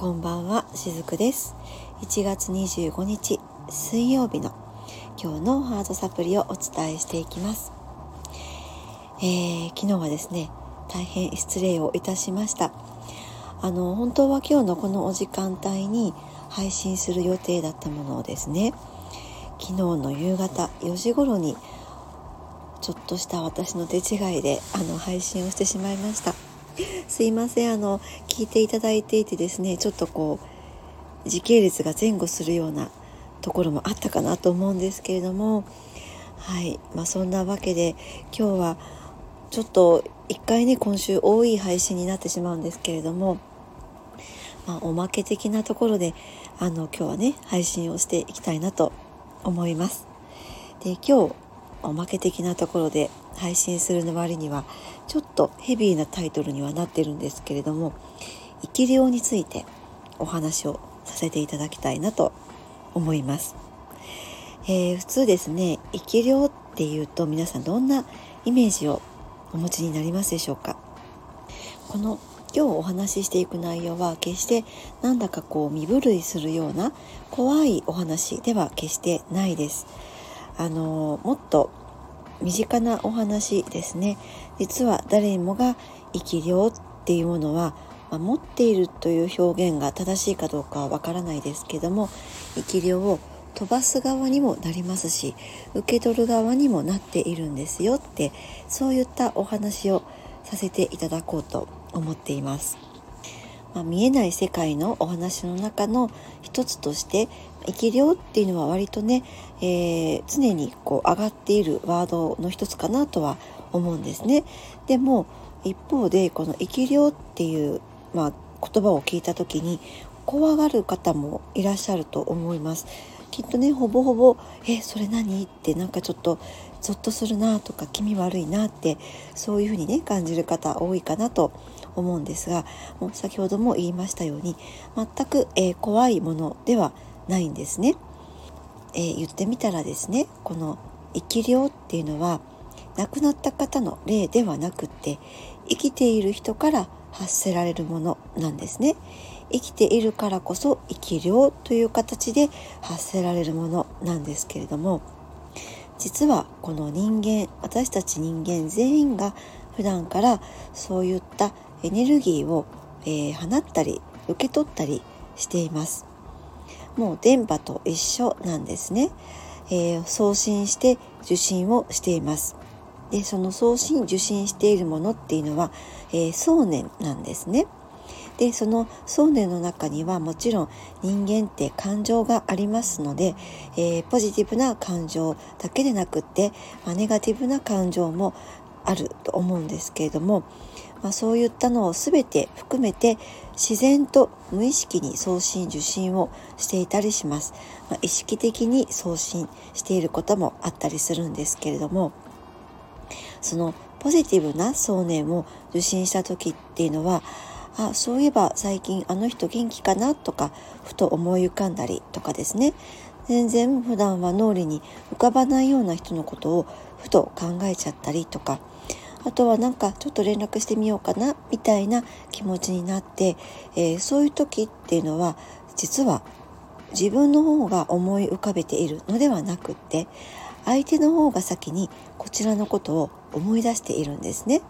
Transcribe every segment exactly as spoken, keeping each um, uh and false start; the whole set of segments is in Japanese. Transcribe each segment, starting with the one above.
こんばんは、しずくです。いちがつにじゅうごにち水曜日の今日のハートサプリをお伝えしていきます。えー、昨日はですね、大変失礼をいたしました。あの本当は今日のこのお時間帯に配信する予定だったものをですね、昨日の夕方よじ頃にちょっとした私の手違いであの配信をしてしまいました。すいません。あの聞いていただいていてですね、ちょっとこう時系列が前後するようなところもあったかなと思うんですけれども、はい、まあ、そんなわけで今日はちょっと一回ね、今週多い配信になってしまうんですけれども、まあ、おまけ的なところであの今日はね配信をしていきたいなと思います。で、今日おまけ的なところで配信するの割にはちょっとヘビーなタイトルにはなってるんですけれども、生き霊についてお話をさせていただきたいなと思います。えー、普通ですね、生き霊っていうと皆さんどんなイメージをお持ちになりますでしょうか。この今日お話ししていく内容は決してなんだかこう身震いするような怖いお話では決してないです。あのもっと身近なお話ですね。実は誰もが生き霊っていうものは、まあ、持っているという表現が正しいかどうかはわからないですけども、生き霊を飛ばす側にもなりますし、受け取る側にもなっているんですよって、そういったお話をさせていただこうと思っています。まあ、見えない世界のお話の中の一つとして、生き霊っていうのは割とね、えー、常にこう上がっているワードの一つかなとは思うんですね。でも一方でこの生き霊っていう、まあ、言葉を聞いた時に怖がる方もいらっしゃると思います。きっとね、ほぼほぼえそれ何って、なんかちょっとゾッとするなとか気味悪いなって、そういうふうにね感じる方多いかなと思うんですが、もう先ほども言いましたように全く、えー、怖いものではないんですね。えー、言ってみたらですね、この生き霊っていうのは亡くなった方の霊ではなくって、生きている人から発せられるものなんですね。生きているからこそ生き霊という形で発せられるものなんですけれども、実はこの人間、私たち人間全員が普段からそういったエネルギーを、えー、放ったり受け取ったりしています。もう電波と一緒なんですね。えー、送信して受信をしています。で、その送信受信しているものっていうのは、えー、想念なんですね。で、その想念の中にはもちろん人間って感情がありますので、えー、ポジティブな感情だけでなくって、まあ、ネガティブな感情もあると思うんですけれども、まあ、そういったのを全て含めて自然と無意識に送信受信をしていたりします。まあ、意識的に送信していることもあったりするんですけれども、そのポジティブな想念を受信した時っていうのは、あ、そういえば最近あの人元気かなとかふと思い浮かんだりとかですね、全然普段は脳裏に浮かばないような人のことをふと考えちゃったりとか、あとはなんかちょっと連絡してみようかなみたいな気持ちになって、えー、そういう時っていうのは実は自分の方が思い浮かべているのではなくって、相手の方が先にこちらのことを思い出しているんですね。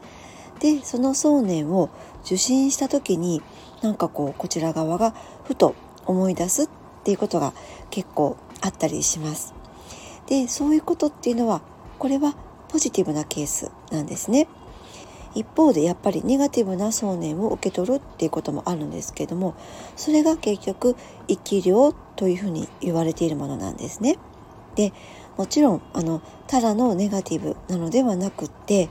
で、その想念を受信した時になんかこうこちら側がふと思い出すっていうことが結構あったりします。で、そういうことっていうのはこれはポジティブなケースなんですね。一方でやっぱりネガティブな想念を受け取るっていうこともあるんですけども、それが結局生き霊というふうに言われているものなんですね。で、もちろんあのただのネガティブなのではなくって、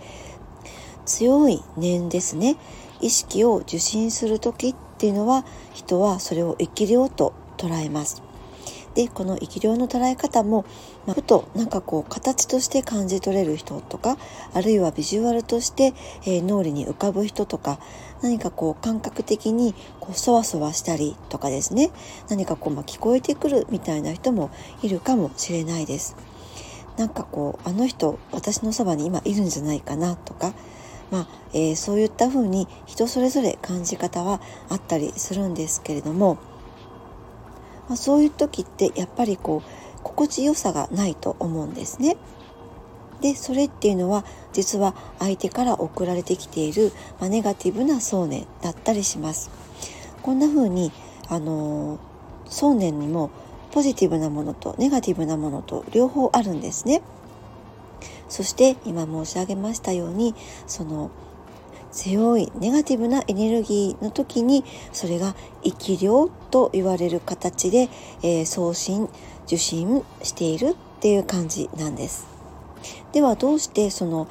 強い念ですね、意識を受信する時っていうのは人はそれを生き霊と捉えます。で、この生き霊の捉え方も、まあ、ふとなんかこう形として感じ取れる人とか、あるいはビジュアルとして、えー、脳裏に浮かぶ人とか、何かこう感覚的にこうそわそわしたりとかですね、何かこうまあ聞こえてくるみたいな人もいるかもしれないです。なんかこうあの人私のそばに今いるんじゃないかなとか、まあえー、そういった風に人それぞれ感じ方はあったりするんですけれども、まあ、そういう時ってやっぱりこう心地よさがないと思うんですね。でそれっていうのは実は相手から送られてきている、まあ、ネガティブな想念だったりします。こんな風にあのー、想念にもポジティブなものとネガティブなものと両方あるんですね。そして今申し上げましたように、その強いネガティブなエネルギーの時にそれが生き量と言われる形で、えー、送信受信しているっていう感じなんです。ではどうしてその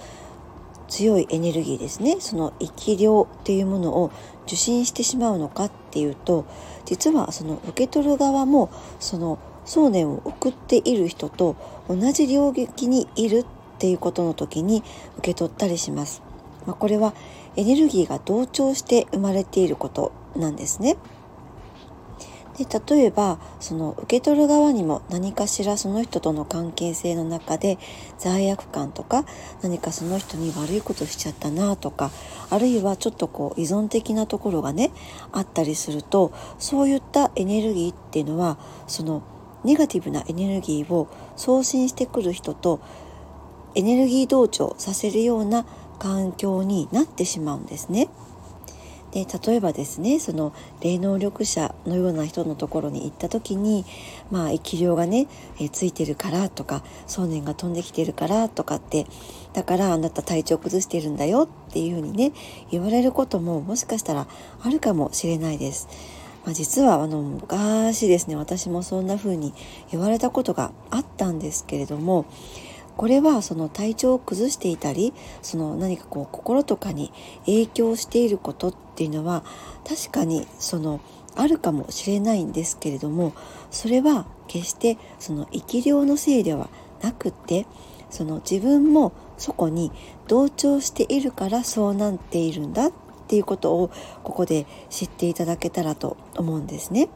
強いエネルギーですね、その生き量っていうものを受信してしまうのかっていうと、実はその受け取る側もその想念を送っている人と同じ領域にいるっていうことの時に受け取ったりします。まあ、これはエネルギーが同調して生まれていることなんですね。で例えばその受け取る側にも何かしらその人との関係性の中で罪悪感とか、何かその人に悪いことしちゃったなとか、あるいはちょっとこう依存的なところがねあったりすると、そういったエネルギーっていうのはそのネガティブなエネルギーを送信してくる人とエネルギー同調させるような環境になってしまうんですね。で例えばですね、その霊能力者のような人のところに行った時に、まあ生き量がねえついてるからとか、想念が飛んできてるからとかって、だからあなた体調崩してるんだよっていうふうにね言われることももしかしたらあるかもしれないです。まあ、実はあの昔ですね、私もそんな風に言われたことがあったんですけれども、これはその体調を崩していたり、その何かこう心とかに影響していることっていうのは確かにそのあるかもしれないんですけれども、それは決してその生き量のせいではなくって、その自分もそこに同調しているからそうなっているんだっていうことをここで知っていただけたらと思うんですね。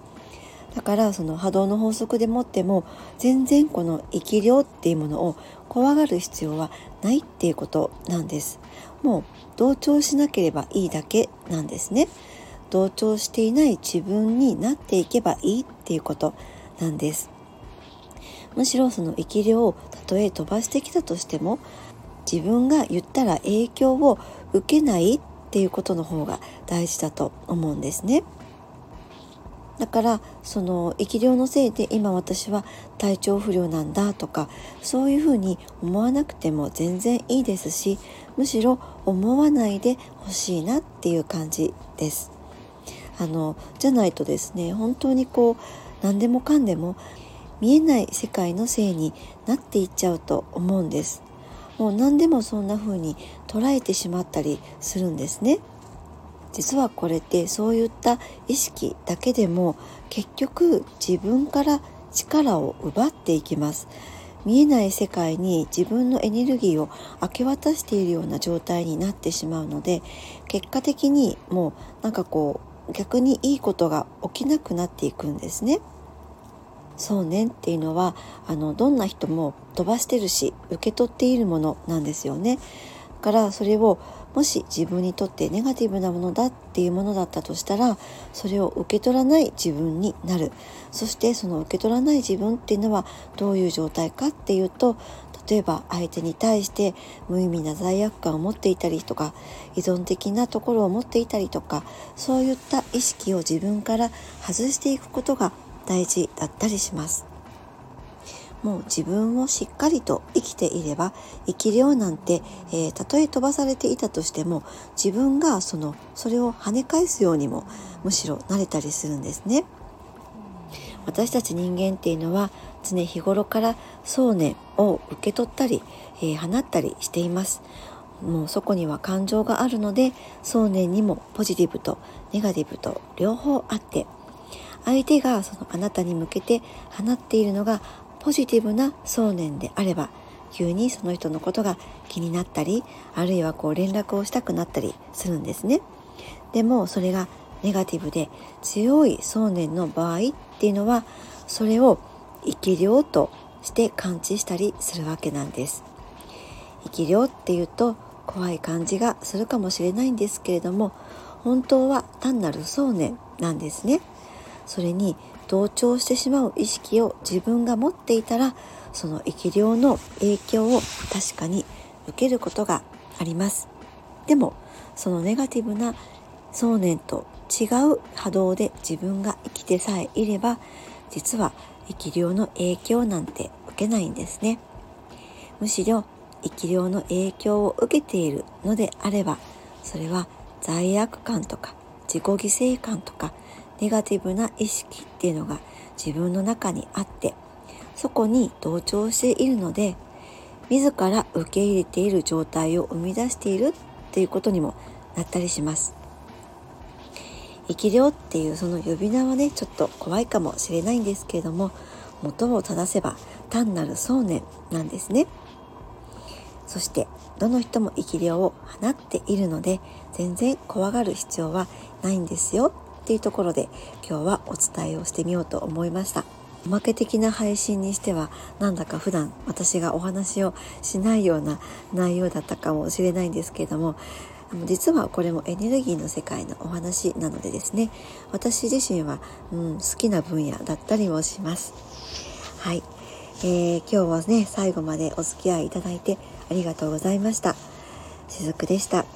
だからその波動の法則でもっても全然この生き量っていうものを怖がる必要はないっていうことなんです。もう同調しなければいいだけなんですね。同調していない自分になっていけばいいっていうことなんです。むしろその生き量をたとえ飛ばしてきたとしても、自分が言ったら影響を受けないっていうことの方が大事だと思うんですね。だからその生き量のせいで今私は体調不良なんだとか、そういうふうに思わなくても全然いいですし、むしろ思わないでほしいなっていう感じです。あのじゃないとですね、本当にこう何でもかんでも見えない世界のせいになっていっちゃうと思うんです。もう何でもそんな風に捉えてしまったりするんですね。実はこれってそういった意識だけでも結局自分から力を奪っていきます。見えない世界に自分のエネルギーを明け渡しているような状態になってしまうので、結果的にもうなんかこう逆にいいことが起きなくなっていくんですね。想念っていうのはあのどんな人も飛ばしてるし受け取っているものなんですよね。だからそれをもし自分にとってネガティブなものだっていうものだったとしたら、それを受け取らない自分になる。そしてその受け取らない自分っていうのはどういう状態かっていうと、例えば相手に対して無意味な罪悪感を持っていたりとか、依存的なところを持っていたりとか、そういった意識を自分から外していくことが大事だったりします。もう自分をしっかりと生きていれば、生き量なんて、えー、たとえ飛ばされていたとしても、自分がそのそれを跳ね返すようにもむしろ慣れたりするんですね。私たち人間っていうのは常日頃から想念を受け取ったり、えー、放ったりしています。もうそこには感情があるので、想念にもポジティブとネガティブと両方あって、相手がそのあなたに向けて放っているのがポジティブな想念であれば、急にその人のことが気になったり、あるいはこう連絡をしたくなったりするんですね。でもそれがネガティブで強い想念の場合っていうのは、それを生き量として感知したりするわけなんです。生き量っていうと怖い感じがするかもしれないんですけれども、本当は単なる想念なんですね。それに同調してしまう意識を自分が持っていたら、その生き量の影響を確かに受けることがあります。でもそのネガティブな想念と違う波動で自分が生きてさえいれば、実は生き量の影響なんて受けないんですね。むしろ生き量の影響を受けているのであれば、それは罪悪感とか自己犠牲感とかネガティブな意識っていうのが自分の中にあって、そこに同調しているので、自ら受け入れている状態を生み出しているっていうことにもなったりします。生き量っていうその呼び名はね、ちょっと怖いかもしれないんですけれども、元を正せば単なる想念なんですね。そしてどの人も生き量を放っているので、全然怖がる必要はないんですよっていうところで、今日はお伝えをしてみようと思いました。おまけ的な配信にしては、なんだか普段私がお話をしないような内容だったかもしれないんですけれども、実はこれもエネルギーの世界のお話なのでですね、私自身は、うん、好きな分野だったりもします。はい、えー、今日はね、最後までお付き合いいただいてありがとうございました。しずくでした。